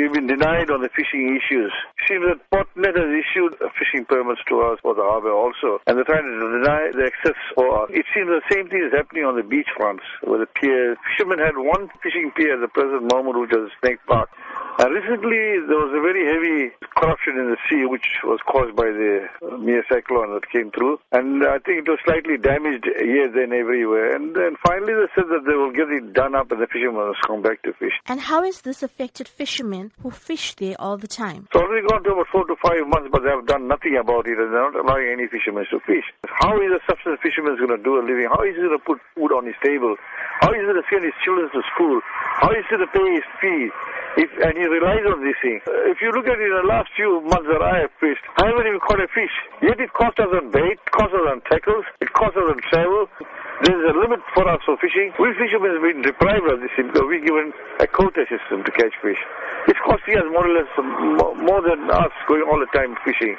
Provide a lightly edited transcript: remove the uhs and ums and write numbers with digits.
We've been denied on the fishing issues. See, the Portnet has issued fishing permits to us for the harbour also, and they're trying to deny the access for us. It seems the same thing is happening on the beach fronts, where the pier. Fishermen had one fishing pier at the present moment, which was Snake Park. And recently, there was a very heavy corruption in the sea, which was caused by the mere cyclone that came through. And I think it was slightly damaged here, then, everywhere. And then finally, they said that they will get it done up and the fishermen will come back to fish. And how has this affected fishermen who fish there all the time? It's already gone to about 4 to 5 months, but they have done nothing about it, and they're not allowing any fishermen to fish. How is a subsistence fisherman going to do a living? How is he going to put food on his table? How is he going to send his children to school? How is he going to pay his fees? And he relies on these things. If you look at it in the last few months that I have fished, I haven't even caught a fish. Yet it costs us on bait, it costs us on tackles, it costs us on travel. There's a limit for us for fishing. We fishermen have been deprived of this because we're given a quota system to catch fish. It's costing us more or less more than us going all the time fishing.